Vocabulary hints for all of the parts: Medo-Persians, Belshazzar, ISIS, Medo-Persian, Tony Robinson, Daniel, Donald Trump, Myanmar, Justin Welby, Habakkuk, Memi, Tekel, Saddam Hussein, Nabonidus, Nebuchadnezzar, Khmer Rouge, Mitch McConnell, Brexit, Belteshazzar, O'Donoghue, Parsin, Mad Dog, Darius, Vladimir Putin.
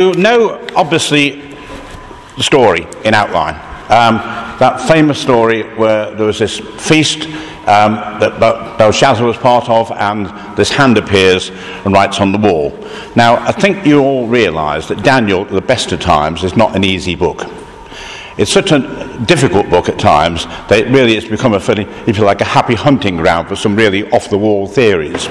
You know, obviously, the story in outline. That famous story where there was this feast that Belshazzar was part of, and this hand appears and writes on the wall. Now, I think you all realise that Daniel, at the best of times, is not an easy book. It's such a difficult book at times that it really has become, if you like, a happy hunting ground for some really off-the-wall theories.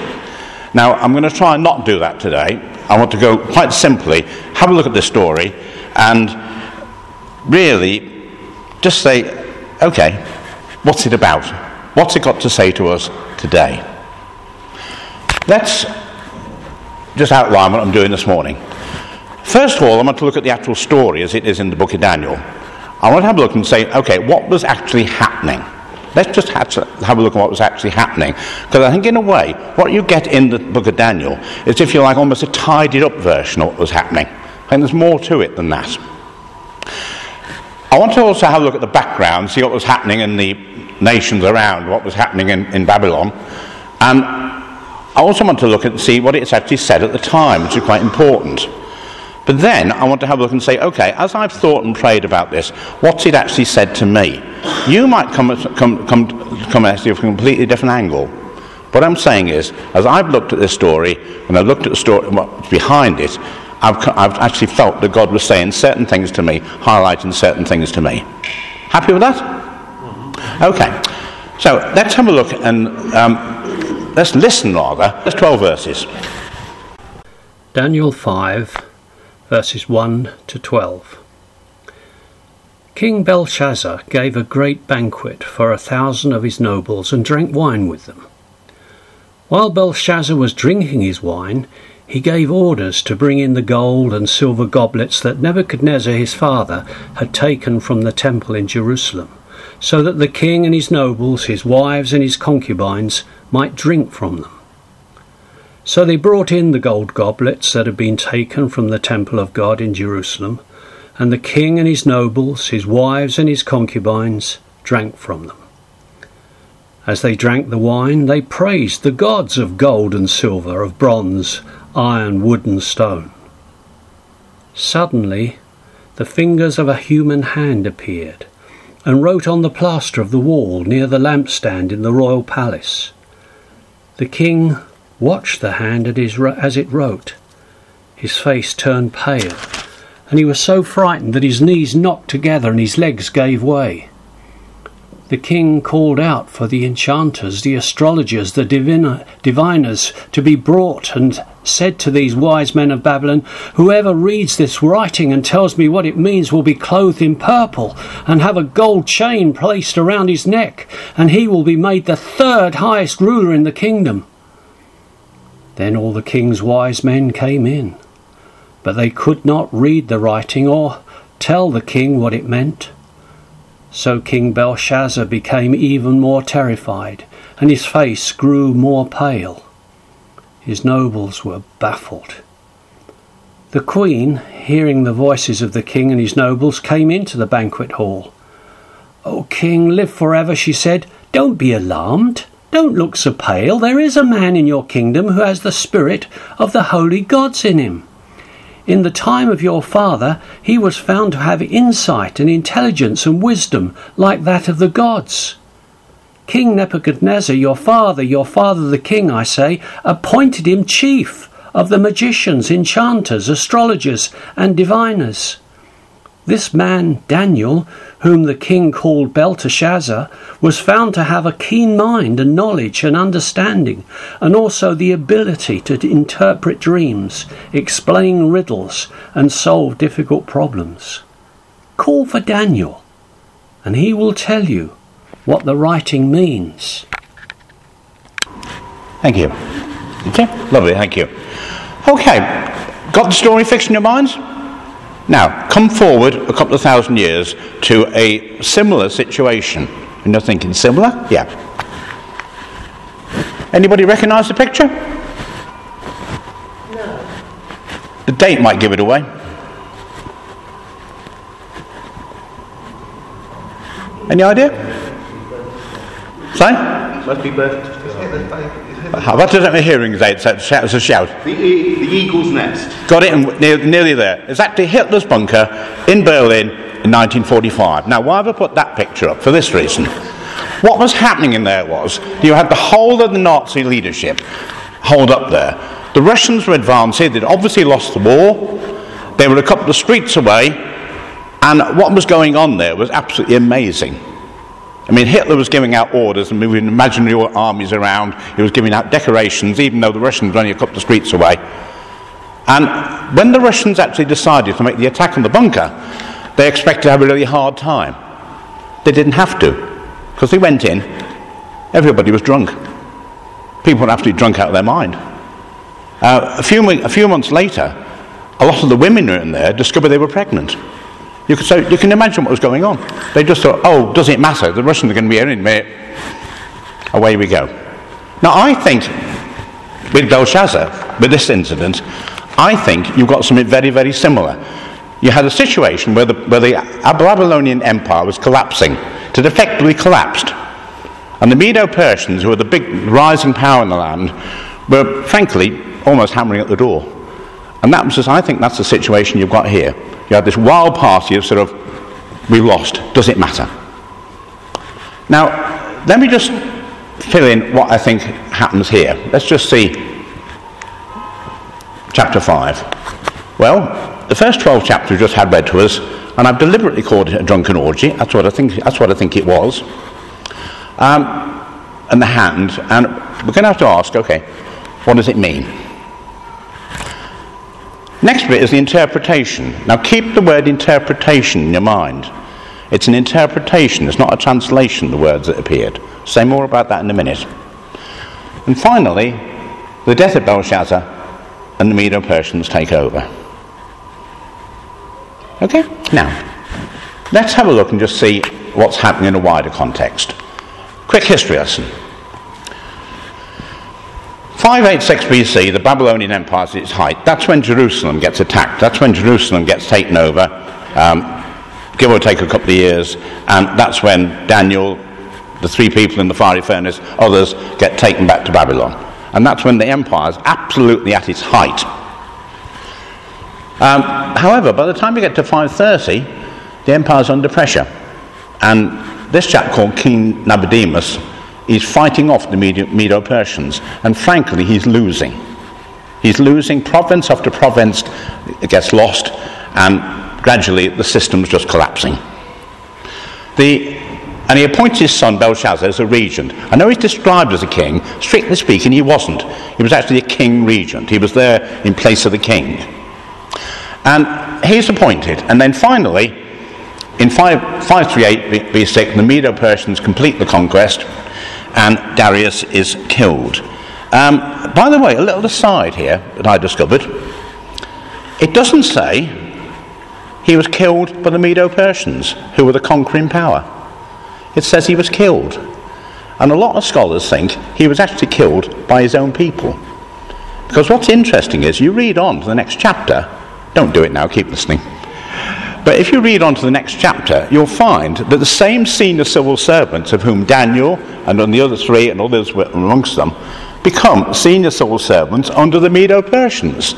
Now, I'm going to try and not do that today. I want to go quite simply, have a look at this story, and really just say, okay, what's it about? What's it got to say to us today? Let's just outline what I'm doing this morning. First of all, I want to look at the actual story as it is in the book of Daniel. I want to have a look and say, okay, what was actually happening? Let's just have a look at what was actually happening. Because I think, in a way, what you get in the book of Daniel is, if you like, almost a tidied-up version of what was happening. And there's more to it than that. I want to also have a look at the background, see what was happening in the nations around, what was happening in Babylon. And I also want to look and see what it's actually said at the time, which is quite important. But then I want to have a look and say, okay, as I've thought and prayed about this, what's it actually said to me? You might come at it from a completely different angle. What I'm saying is, as I've looked at this story, and I've looked at the story and what's behind it, I've actually felt that God was saying certain things to me, highlighting certain things to me. Happy with that? Okay. So let's have a look and let's listen, rather. There's 12 verses. Daniel 5. Verses 1 to 12. King Belshazzar gave a great banquet for 1,000 of his nobles and drank wine with them. While Belshazzar was drinking his wine, he gave orders to bring in the gold and silver goblets that Nebuchadnezzar his father had taken from the temple in Jerusalem, so that the king and his nobles, his wives and his concubines might drink from them. So they brought in the gold goblets that had been taken from the temple of God in Jerusalem, and the king and his nobles, his wives and his concubines, drank from them. As they drank the wine, they praised the gods of gold and silver, of bronze, iron, wood and stone. Suddenly the fingers of a human hand appeared, and wrote on the plaster of the wall near the lampstand in the royal palace. The king watched the hand as it wrote. His face turned pale, and he was so frightened that his knees knocked together and his legs gave way. The king called out for the enchanters, the astrologers, the diviners to be brought, and said to these wise men of Babylon, "Whoever reads this writing and tells me what it means will be clothed in purple and have a gold chain placed around his neck, and he will be made the third highest ruler in the kingdom." Then all the king's wise men came in, but they could not read the writing or tell the king what it meant. So King Belshazzar became even more terrified, and his face grew more pale. His nobles were baffled. The queen, hearing the voices of the king and his nobles, came into the banquet hall. "O king, live forever," she said. "Don't be alarmed. Don't look so pale. There is a man in your kingdom who has the spirit of the holy gods in him. In the time of your father, he was found to have insight and intelligence and wisdom like that of the gods. King Nebuchadnezzar, your father the king, I say, appointed him chief of the magicians, enchanters, astrologers and diviners. This man, Daniel, whom the king called Belteshazzar, was found to have a keen mind and knowledge and understanding, and also the ability to interpret dreams, explain riddles, and solve difficult problems. Call for Daniel, and he will tell you what the writing means." Thank you. Okay, lovely, thank you. Okay, got the story fixed in your minds? Now, come forward a couple of thousand years to a similar situation. You're not thinking similar? Yeah. Anybody recognise the picture? No. The date might give it away. Any idea? Sorry? Must be birth. What is it in the hearing aid? It's a shout. The eagle's nest. Got it, and nearly there. It's actually Hitler's bunker in Berlin in 1945. Now, why have I put that picture up? For this reason. What was happening in there was you had the whole of the Nazi leadership holed up there. The Russians were advancing. They'd obviously lost the war. They were a couple of streets away, and what was going on there was absolutely amazing. I mean, Hitler was giving out orders and moving imaginary armies around. He was giving out decorations, even though the Russians were only a couple of streets away. And when the Russians actually decided to make the attack on the bunker, they expected to have a really hard time. They didn't have to, because they went in, everybody was drunk. People were absolutely drunk out of their mind. A few months later, a lot of the women who were in there discovered they were pregnant. So you can imagine what was going on. They just thought, oh, does it matter? The Russians are going to be in a minute. Away we go. Now, I think, with Belshazzar, with this incident, I think you've got something very, very similar. You had a situation where the Babylonian Empire was collapsing. It had effectively collapsed. And the Medo-Persians, who were the big rising power in the land, were, frankly, almost hammering at the door. And that was just, I think that's the situation you've got here. You had this wild party of sort of, we lost, does it matter? Now, let me just fill in what I think happens here. Let's just see chapter 5. Well, the first 12 chapters we just had read to us, and I've deliberately called it a drunken orgy. That's what I think it was. And the hand, and we're going to have to ask, okay, what does it mean? Next bit is the interpretation. Now keep the word interpretation in your mind. It's an interpretation, it's not a translation of the words that appeared. Say more about that in a minute. And finally, the death of Belshazzar and the Medo-Persians take over. Okay, now, let's have a look and just see what's happening in a wider context. Quick history lesson. 586 BC, the Babylonian Empire is at its height. That's when Jerusalem gets attacked. That's when Jerusalem gets taken over, give or take a couple of years, and that's when Daniel, the three people in the fiery furnace, others get taken back to Babylon. And that's when the empire is absolutely at its height. However, by the time you get to 530, the empire is under pressure. And this chap called King Nabonidus, he's fighting off the Medo-Persians, and frankly, he's losing. He's losing province after province. It gets lost, and gradually the system's just collapsing. And he appoints his son Belshazzar as a regent. I know he's described as a king. Strictly speaking, he wasn't. He was actually a king regent. He was there in place of the king. And he's appointed, and then finally, in 538 BC, the Medo-Persians complete the conquest, and Darius is killed. By the way, a little aside here that I discovered, it doesn't say he was killed by the Medo-Persians, who were the conquering power. It says he was killed. And a lot of scholars think he was actually killed by his own people. Because what's interesting is, you read on to the next chapter, don't do it now, keep listening, but if you read on to the next chapter, you'll find that the same senior civil servants, of whom Daniel and the other three and others were amongst them, become senior civil servants under the Medo-Persians.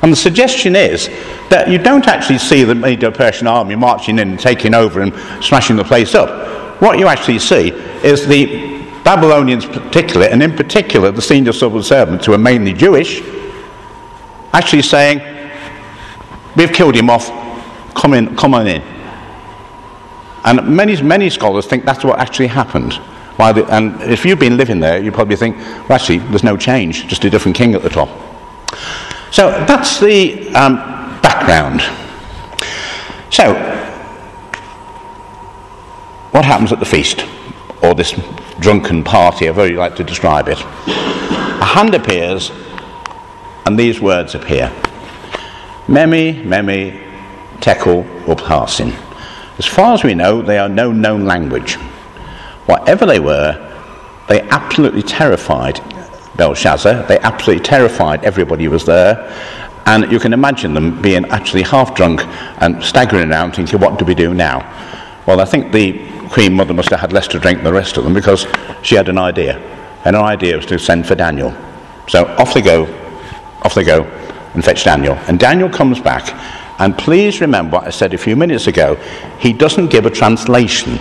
And the suggestion is that you don't actually see the Medo-Persian army marching in and taking over and smashing the place up. What you actually see is the Babylonians particularly, and in particular the senior civil servants, who are mainly Jewish, actually saying, we've killed him off, come on in. And many scholars think that's what actually happened. And if you've been living there, you probably think, well, actually, there's no change, just a different king at the top. So that's the background. So, what happens at the feast, or this drunken party, however you like to describe it? A hand appears, and these words appear. Memi, Memi, Tekel or Parsin. As far as we know, they are no known language. Whatever they were, they absolutely terrified Belshazzar. They absolutely terrified everybody who was there. And you can imagine them being actually half drunk and staggering around thinking, what do we do now? Well, I think the Queen Mother must have had less to drink than the rest of them, because she had an idea. And our idea was to send for Daniel. So off they go and fetch Daniel. And Daniel comes back, and please remember what I said a few minutes ago, he doesn't give a translation,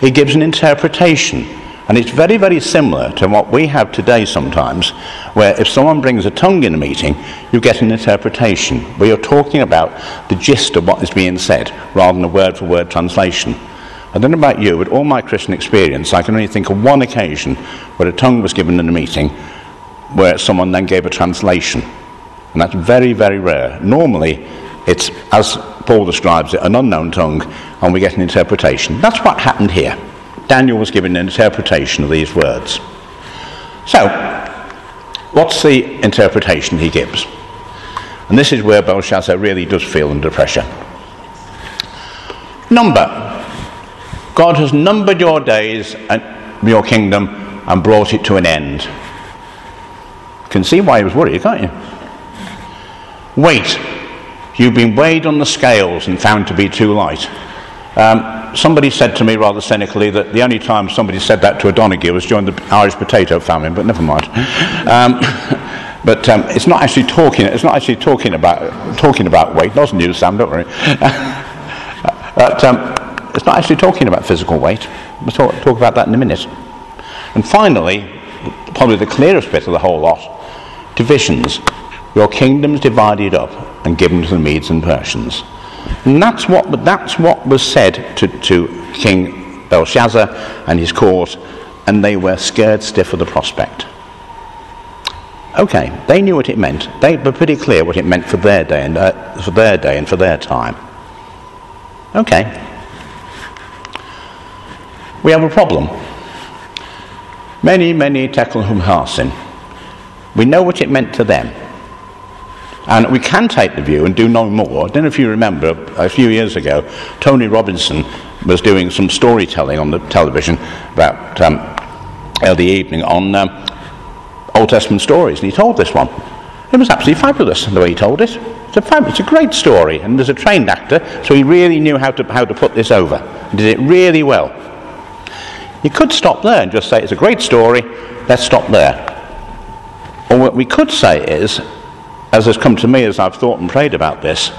he gives an interpretation. And it's very, very similar to what we have today sometimes, where if someone brings a tongue in a meeting, you get an interpretation, where you're talking about the gist of what is being said, rather than a word-for-word translation. I don't know about you, but all my Christian experience, I can only think of one occasion where a tongue was given in a meeting, where someone then gave a translation. And that's very, very rare. Normally, it's, as Paul describes it, an unknown tongue, and we get an interpretation. That's what happened here. Daniel was given an interpretation of these words. So, what's the interpretation he gives? And this is where Belshazzar really does feel under pressure. Number. God has numbered your days and your kingdom and brought it to an end. You can see why he was worried, can't you? Weight. You've been weighed on the scales and found to be too light. Somebody said to me rather cynically that the only time somebody said that to O'Donoghue was during the Irish potato famine, but never mind. But it's not actually talking about weight. That was news, Sam, don't worry. But it's not actually talking about physical weight. We'll talk about that in a minute. And finally, probably the clearest bit of the whole lot, divisions. Your kingdom's divided up and given to the Medes and Persians. And that's what was said to King Belshazzar and his court, and they were scared stiff of the prospect. Okay, they knew what it meant. They were pretty clear what it meant for their day and for their time. Okay, we have a problem. Many Tekel and Parsin. We know what it meant to them. And we can take the view and do no more. I don't know if you remember, a few years ago, Tony Robinson was doing some storytelling on the television about early evening on Old Testament stories, and he told this one. It was absolutely fabulous the way he told it. It's a great story, and there's a trained actor, so he really knew how to put this over. He did it really well. You could stop there and just say it's a great story. Let's stop there. Or what we could say is, as has come to me as I've thought and prayed about this,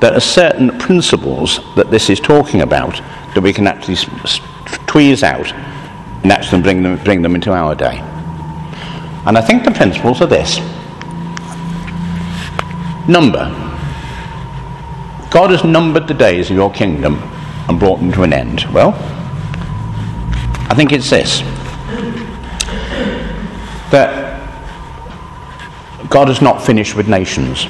there are certain principles that this is talking about that we can actually tweeze out and actually bring them into our day. And I think the principles are this. Number. God has numbered the days of your kingdom and brought them to an end. Well, I think it's this. That God has not finished with nations.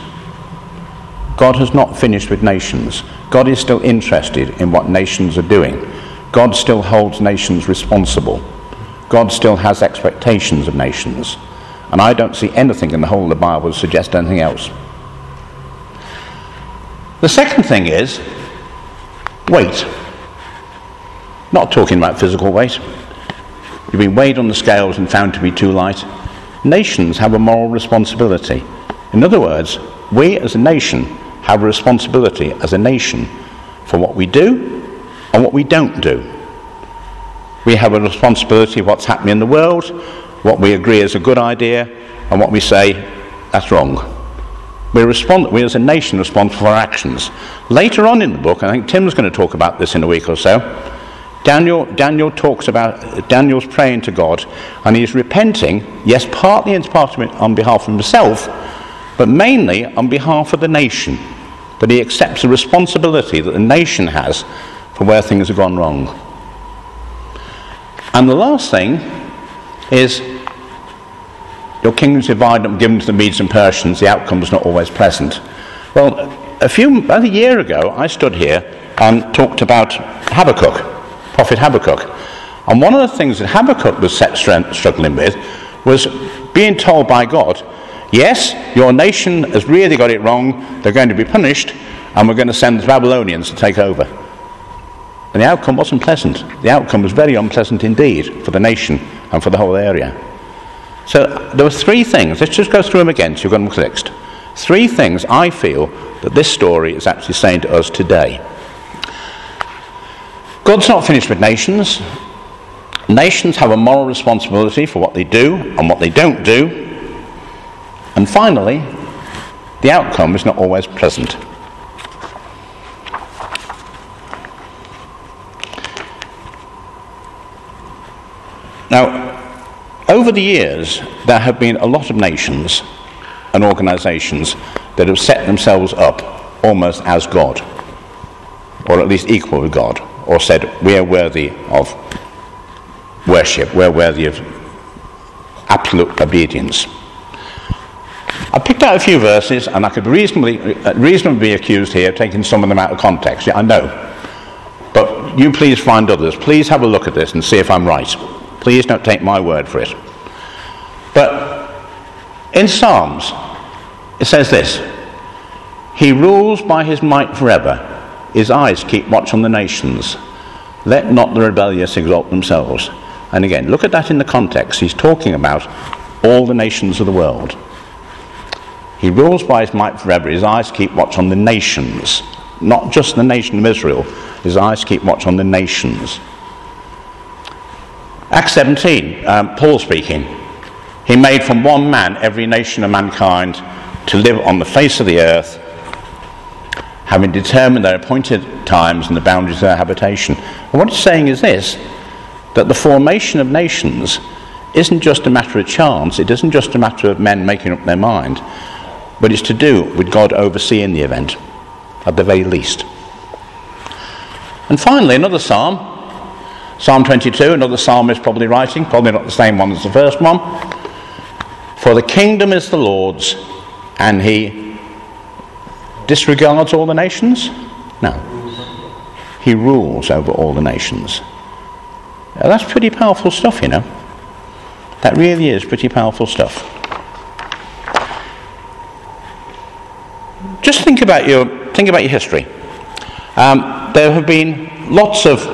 God has not finished with nations. God is still interested in what nations are doing. God still holds nations responsible. God still has expectations of nations. And I don't see anything in the whole of the Bible that suggests anything else. The second thing is weight. Not talking about physical weight. You've been weighed on the scales and found to be too light. Nations have a moral responsibility. In other words, we as a nation have a responsibility as a nation for what we do and what we don't do. We have a responsibility of what's happening in the world, what we agree is a good idea, and what we say, that's wrong. We as a nation are responsible for our actions. Later on in the book, I think Tim's going to talk about this in a week or so, Daniel talks about Daniel's praying to God, and he's repenting, yes, partly in on behalf of himself, but mainly on behalf of the nation, that he accepts the responsibility that the nation has for where things have gone wrong. And the last thing is your kingdom's divided and given to the Medes and Persians, the outcome's not always present. Well, about a year ago I stood here and talked about Habakkuk, Prophet Habakkuk. And one of the things that Habakkuk was struggling with was being told by God, yes, your nation has really got it wrong, they're going to be punished, and we're going to send the Babylonians to take over. And the outcome wasn't pleasant. The outcome was very unpleasant indeed for the nation and for the whole area. So there were three things. Let's just go through them again so you've got them fixed. Three things I feel that this story is actually saying to us today. God's not finished with nations. Nations have a moral responsibility for what they do and what they don't do. And finally, the outcome is not always pleasant. Now, over the years, there have been a lot of nations and organizations that have set themselves up almost as God, or at least equal with God, or said, we are worthy of worship, we're worthy of absolute obedience. I picked out a few verses, and I could reasonably be accused here of taking some of them out of context. Yeah, I know. But you please find others. Please have a look at this and see if I'm right. Please don't take my word for it. But in Psalms, it says this: He rules by his might forever. His eyes keep watch on the nations. Let not the rebellious exalt themselves. And again, look at that in the context. He's talking about all the nations of the world. He rules by his might forever. His eyes keep watch on the nations. Not just the nation of Israel. His eyes keep watch on the nations. Acts 17, Paul speaking. He made from one man every nation of mankind to live on the face of the earth, having determined their appointed times and the boundaries of their habitation. And what it's saying is this, that the formation of nations isn't just a matter of chance, it isn't just a matter of men making up their mind, but it's to do with God overseeing the event, at the very least. And finally, another psalm, Psalm 22, another psalmist probably writing, probably not the same one as the first one. For the kingdom is the Lord's, and he disregards all the nations? No. He rules over all the nations. Now, that's pretty powerful stuff, you know. That really is pretty powerful stuff. Just think about your history. There have been lots of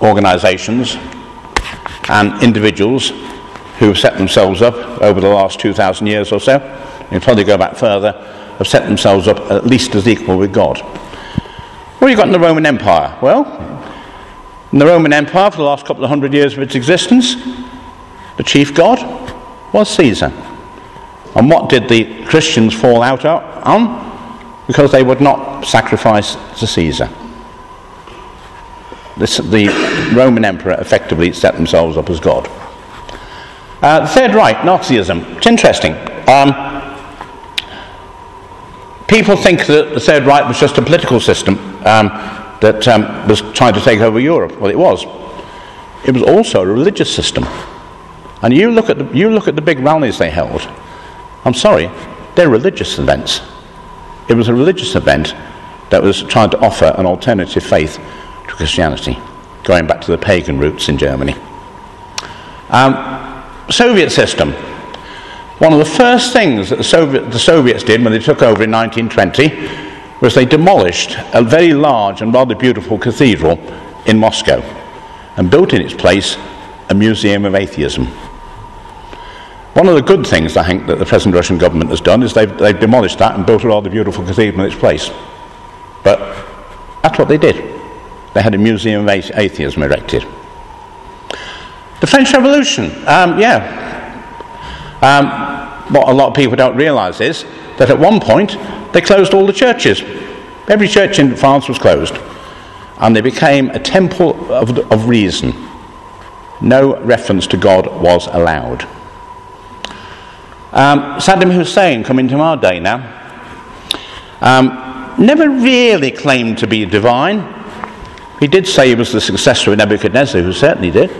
organisations and individuals who have set themselves up over the last 2,000 years or so, and probably go back further, have set themselves up at least as equal with God. What have you got in the Roman Empire? Well, in the Roman Empire, for the last couple of hundred years of its existence, the chief god was Caesar. And what did the Christians fall out on? Because they would not sacrifice to Caesar. The Roman Emperor effectively set themselves up as God. Third Reich, Nazism. It's interesting. People think that the Third Reich was just a political system that was trying to take over Europe. Well, it was. It was also a religious system. And you look at the big rallies they held. I'm sorry, they're religious events. It was a religious event that was trying to offer an alternative faith to Christianity, going back to the pagan roots in Germany. Soviet system. One of the first things that the Soviets did when they took over in 1920 was they demolished a very large and rather beautiful cathedral in Moscow and built in its place a museum of atheism. One of the good things, I think, that the present Russian government has done is they've demolished that and built a rather beautiful cathedral in its place. But that's what they did. They had a museum of atheism erected. The French Revolution, what a lot of people don't realise is that at one point they closed all the churches. Every church in France was closed, and they became a temple of reason. No reference to God was allowed. Saddam Hussein, coming to our day now, never really claimed to be divine. He did say he was the successor of Nebuchadnezzar, who certainly did.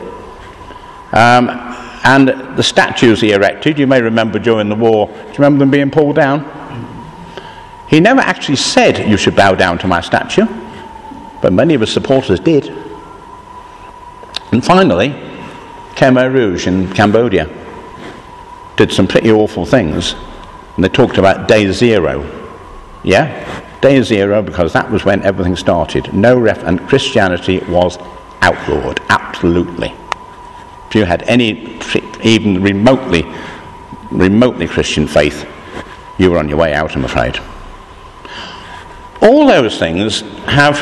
And the statues he erected, you may remember during the war, do you remember them being pulled down? He never actually said, you should bow down to my statue, but many of his supporters did. And finally, Khmer Rouge in Cambodia did some pretty awful things, and they talked about day zero. Yeah? Day zero, because that was when everything started. And Christianity was outlawed, absolutely. If you had any, even remotely Christian faith, you were on your way out, I'm afraid. All those things have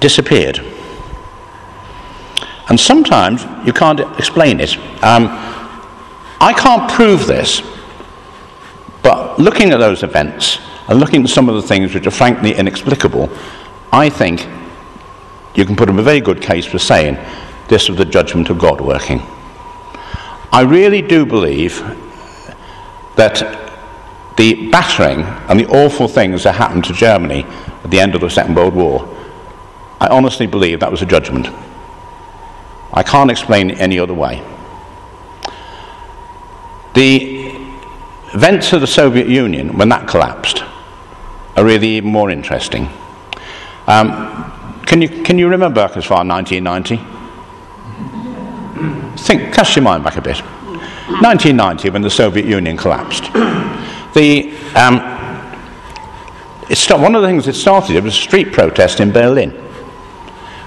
disappeared. And sometimes you can't explain it. I can't prove this, but looking at those events and looking at some of the things which are frankly inexplicable, I think you can put up a very good case for saying this was the judgment of God working. I really do believe that the battering and the awful things that happened to Germany at the end of the Second World War, I honestly believe that was a judgment. I can't explain it any other way. The events of the Soviet Union, when that collapsed, are really even more interesting. Can you remember back as far as 1990? Think, cast your mind back a bit. 1990, when the Soviet Union collapsed. One of the things that started it was a street protest in Berlin,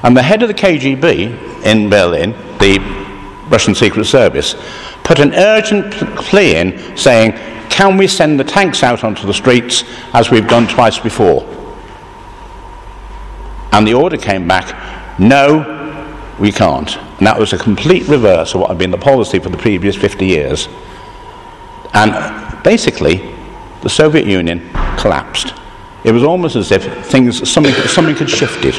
and the head of the KGB in Berlin, the Russian Secret Service, put an urgent plea in saying, can we send the tanks out onto the streets as we've done twice before? And the order came back, no, we can't. And that was a complete reverse of what had been the policy for the previous 50 years. And basically, the Soviet Union collapsed. It was almost as if something had shifted.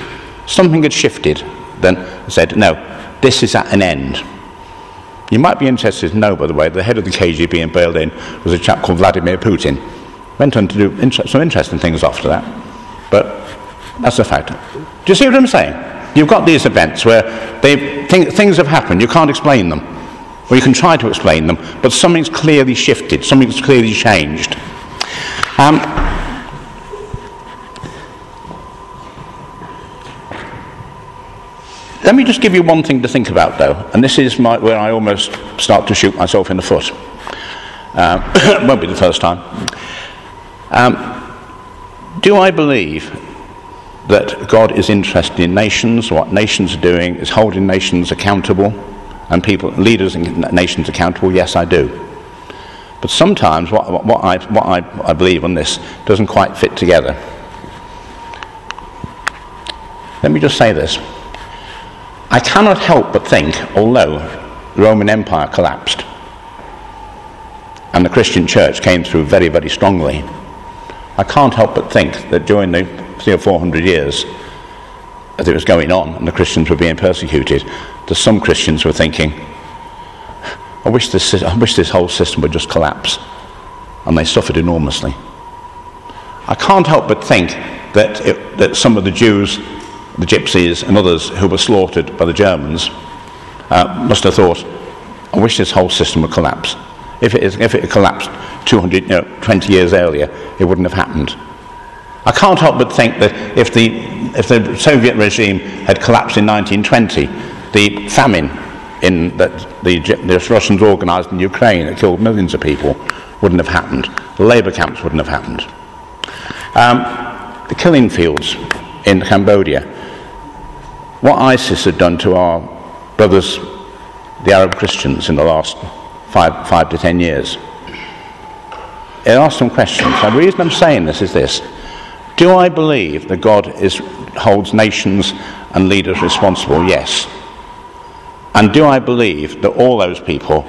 Something had shifted, then said, no, this is at an end. You might be interested to know, by the way, the head of the KGB in Berlin was a chap called Vladimir Putin. Went on to do some interesting things after that. But that's a fact. Do you see what I'm saying? You've got these events where things have happened, you can't explain them. Or you can try to explain them, but something's clearly shifted, something's clearly changed. Let me just give you one thing to think about, though, and this is where I almost start to shoot myself in the foot. Won't be the first time. Do I believe that God is interested in nations? What nations are doing is holding nations accountable, and people, leaders in nations accountable? Yes, I do. But sometimes what I believe on this doesn't quite fit together. Let me just say this. I cannot help but think, although the Roman Empire collapsed and the Christian church came through very, very strongly, I can't help but think that during the 300 or 400 years as it was going on and the Christians were being persecuted, that some Christians were thinking, I wish this whole system would just collapse, and they suffered enormously. I can't help but think that some of the Jews, the Gypsies and others who were slaughtered by the Germans must have thought, I wish this whole system would collapse. If it had collapsed 20 years earlier, it wouldn't have happened. I can't help but think that if the Soviet regime had collapsed in 1920, the famine that the Russians organised in Ukraine that killed millions of people wouldn't have happened. The labour camps wouldn't have happened. The killing fields in Cambodia. What ISIS had done to our brothers, the Arab Christians, in the last five to 10 years. It asked some questions. The reason I'm saying this is this. Do I believe that God holds nations and leaders responsible? Yes. And do I believe that all those people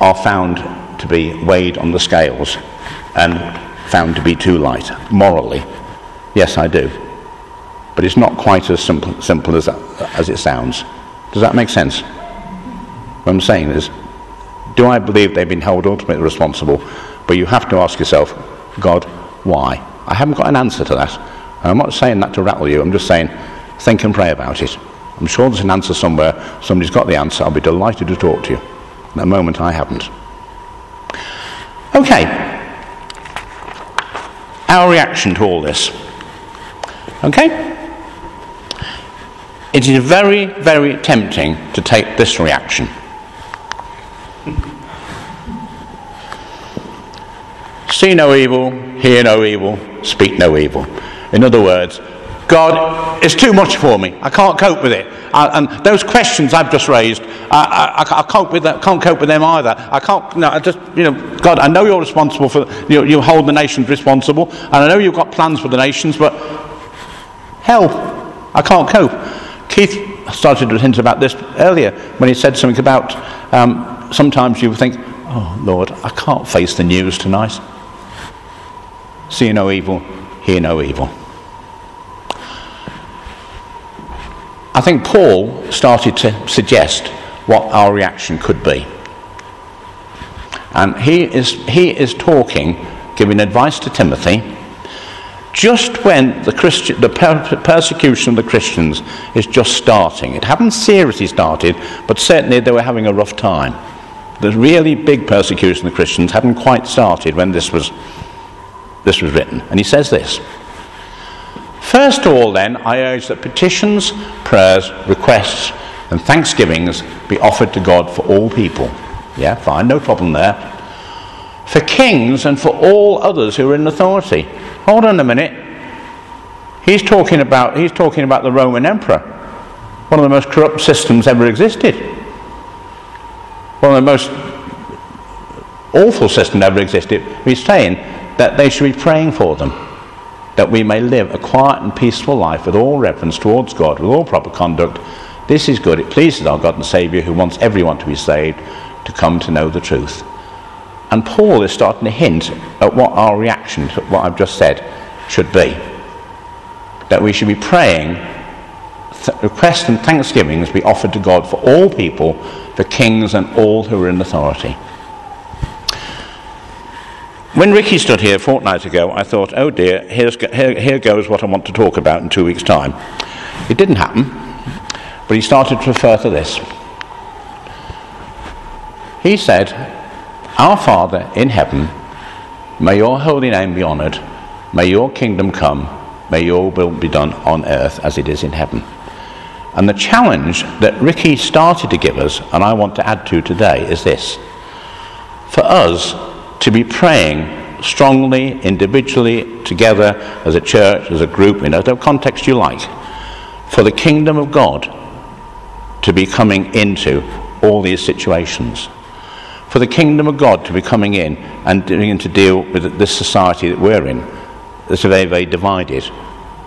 are found to be weighed on the scales and found to be too light, morally? Yes, I do. But it's not quite as simple as it sounds. Does that make sense? What I'm saying is, do I believe they've been held ultimately responsible? But you have to ask yourself, God, why? I haven't got an answer to that. And I'm not saying that to rattle you, I'm just saying, think and pray about it. I'm sure there's an answer somewhere, somebody's got the answer, I'll be delighted to talk to you. At the moment, I haven't. Okay. Our reaction to all this. Okay? It is very, very tempting to take this reaction. See no evil, hear no evil, speak no evil. In other words, God, it's too much for me. I can't cope with it. And those questions I've just raised, I cope with that, can't cope with them either. I can't. No, I just, God, I know you're responsible for. You hold the nations responsible, and I know you've got plans for the nations, but hell, I can't cope. Keith started to hint about this earlier when he said something about sometimes you think, oh Lord, I can't face the news tonight. See no evil, hear no evil. I think Paul started to suggest what our reaction could be. And he is talking, giving advice to Timothy, just when the persecution of the Christians is just starting. It hadn't seriously started, but certainly they were having a rough time. The really big persecution of the Christians hadn't quite started when this was written. And he says this: "First of all, then, I urge that petitions, prayers, requests, and thanksgivings be offered to God for all people." Yeah, fine, no problem there. "For kings and for all others who are in authority." Hold on a minute. He's talking about the Roman emperor, one of the most corrupt systems ever existed, one of the most awful systems ever existed. He's saying that they should be praying for them, that we may live a quiet and peaceful life with all reverence towards God, with all proper conduct. This is good. It pleases our God and Saviour, who wants everyone to be saved, to come to know the truth. And Paul is starting to hint at what our reaction to what I've just said should be. That we should be praying, requests and thanksgivings be offered to God for all people, for kings and all who are in authority. When Ricky stood here a fortnight ago, I thought, oh dear, here goes what I want to talk about in 2 weeks' time. It didn't happen, but he started to refer to this. He said, "Our Father in heaven, may your holy name be honoured, may your kingdom come, may your will be done on earth as it is in heaven." And the challenge that Ricky started to give us, and I want to add to today, is this: for us to be praying strongly, individually, together, as a church, as a group, in whatever context you like, for the kingdom of God to be coming into all these situations, for the kingdom of God to be coming in and beginning to deal with this society that we're in, that's very, very divided.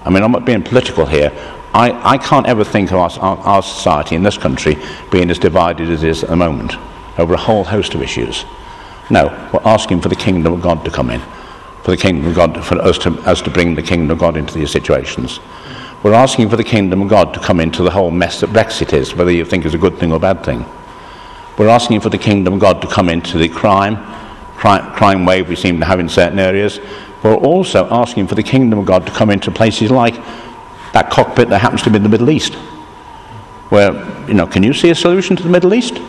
I mean, I'm not being political here. I can't ever think of our society in this country being as divided as it is at the moment over a whole host of issues. No, we're asking for the kingdom of God to come in, for the kingdom of God, for us to bring the kingdom of God into these situations. We're asking for the kingdom of God to come into the whole mess that Brexit is, whether you think it's a good thing or a bad thing. We're asking for the kingdom of God to come into the crime wave we seem to have in certain areas. We're also asking for the kingdom of God to come into places like that cockpit that happens to be in the Middle East, where, you know, can you see a solution to the Middle East?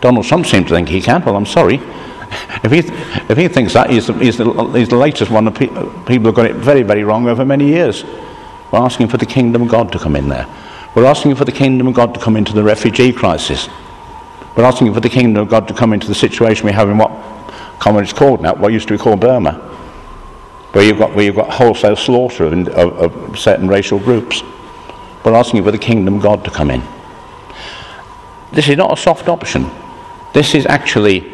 Donald Trump seemed to think he can. Well, I'm sorry. If he thinks that, he's the latest one. People have got it very, very wrong over many years. We're asking for the kingdom of God to come in there. We're asking for the kingdom of God to come into the refugee crisis. We're asking for the kingdom of God to come into the situation we have in what common is called now, what used to be called Burma, where you've got wholesale slaughter of certain racial groups. We're asking for the kingdom of God to come in. This is not a soft option. This is actually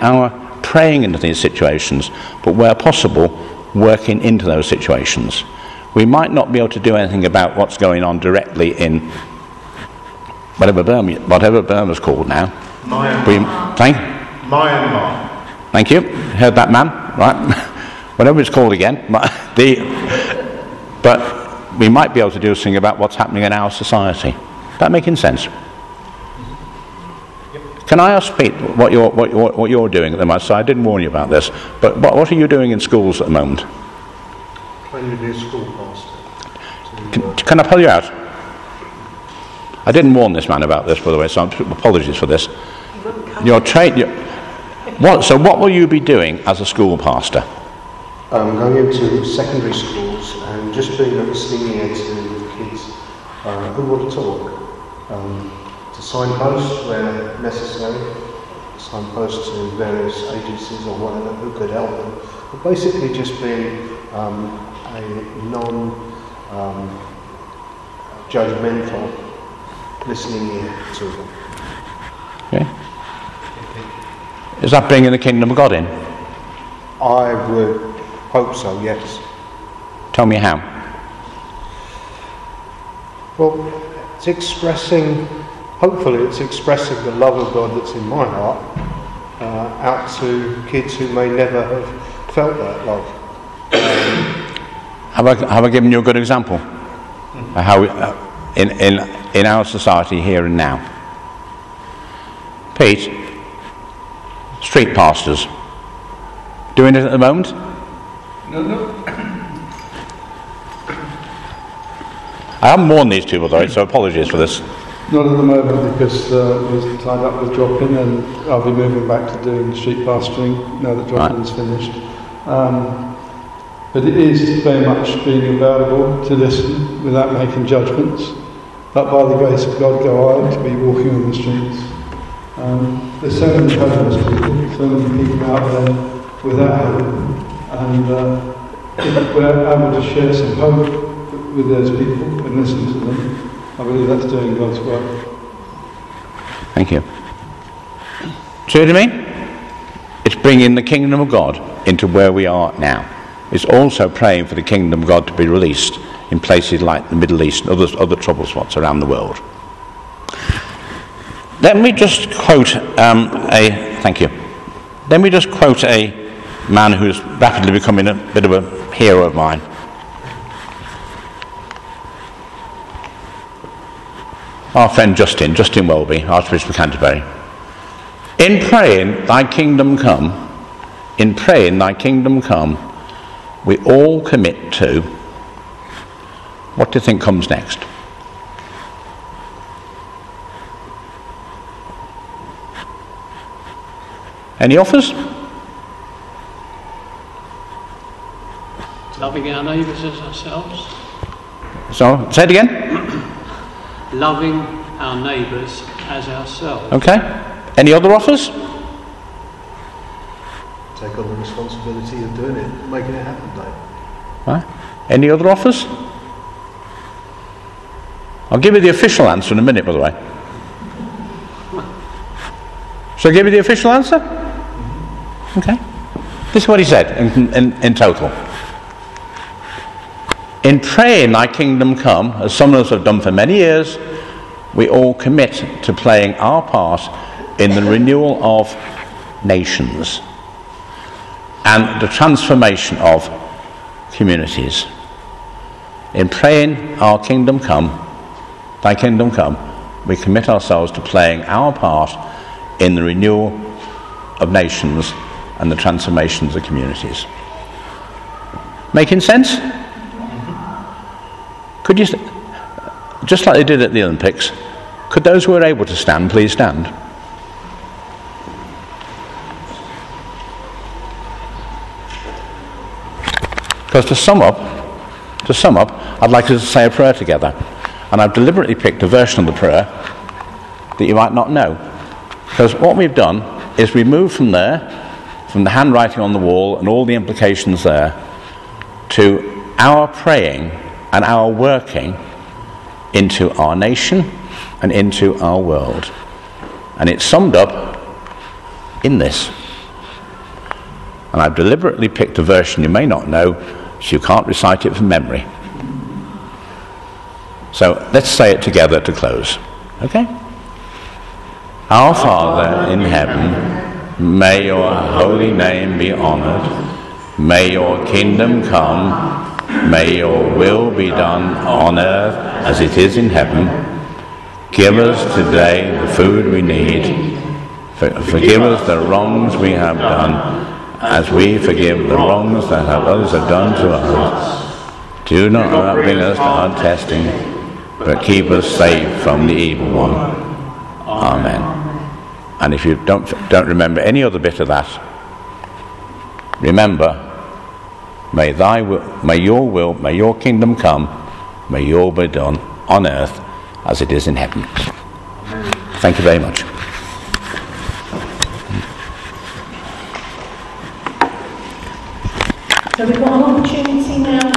our praying into these situations, but where possible, working into those situations. We might not be able to do anything about what's going on directly in whatever Burma's called now. Myanmar. Myanmar. Thank you. Heard that, ma'am? Right. Whatever it's called again. But we might be able to do something about what's happening in our society. Is that making sense? Can I ask Pete what you're doing at the moment? So I didn't warn you about this. But what are you doing in schools at the moment? Trying to be a school pastor. Can I pull you out? I didn't warn this man about this, by the way, so apologies for this. So what will you be doing as a school pastor? I'm going into secondary schools and just being a singing aid to kids who want to talk, to signpost where necessary, signpost to various agencies or whatever who could help them, but basically just being a non-judgmental listening ear to them. Okay. Is that bringing the kingdom of God in? I would hope so, yes. Tell me how. Well, it's expressing, hopefully it's expressing the love of God that's in my heart out to kids who may never have felt that love. Have I given you a good example? How in our society here and now? Pete, street pastors. Doing it at the moment? No. I haven't warned these people though, so apologies for this. Not at the moment, because we're tied up with Joplin, and I'll be moving back to doing sheep pasturing now that Joplin's finished. But it is very much being available to listen without making judgments. That by the grace of God go I to be walking on the streets. There's so many homeless people, so many people out there without hope, and if we're able to share some hope with those people and listen to them, I believe that's doing God's work. Thank you. See what I mean? It's bringing the kingdom of God into where we are now. It's also praying for the kingdom of God to be released in places like the Middle East and other trouble spots around the world. Let me just quote a man who's rapidly becoming a bit of a hero of mine. Our friend Justin Welby, Archbishop of Canterbury. In praying, thy kingdom come, we all commit to, what do you think comes next? Any offers? Loving our neighbours as ourselves. So, say it again. Loving our neighbours as ourselves. Okay. Any other offers? Take on the responsibility of doing it, making it happen, Dave. Right. Any other offers? I'll give you the official answer in a minute, by the way. Shall I give you the official answer? Okay. This is what he said in total. In praying thy kingdom come, as some of us have done for many years, we all commit to playing our part in the renewal of nations and the transformation of communities. In praying our kingdom come, thy kingdom come, we commit ourselves to playing our part in the renewal of nations and the transformations of communities. Making sense? Could you, just like they did at the Olympics, could those who are able to stand please stand? Because to sum up, I'd like us to say a prayer together, and I've deliberately picked a version of the prayer that you might not know, because what we've done is we moved from there, from the handwriting on the wall and all the implications there, to our praying and our working into our nation and into our world. And it's summed up in this. And I've deliberately picked a version you may not know, so you can't recite it from memory. So let's say it together to close. Okay? Our Father in heaven, may your holy name be honoured. May your kingdom come. May your will be done on earth as it is in heaven. Give us today the food we need. Forgive us the wrongs we have done, as we forgive the wrongs that others have done to us. Do not bring us to our testing, but keep us safe from the evil one. Amen. And if you don't remember any other bit of that, remember, may thy will, may your kingdom come, may your will be done on earth as it is in heaven. Thank you very much.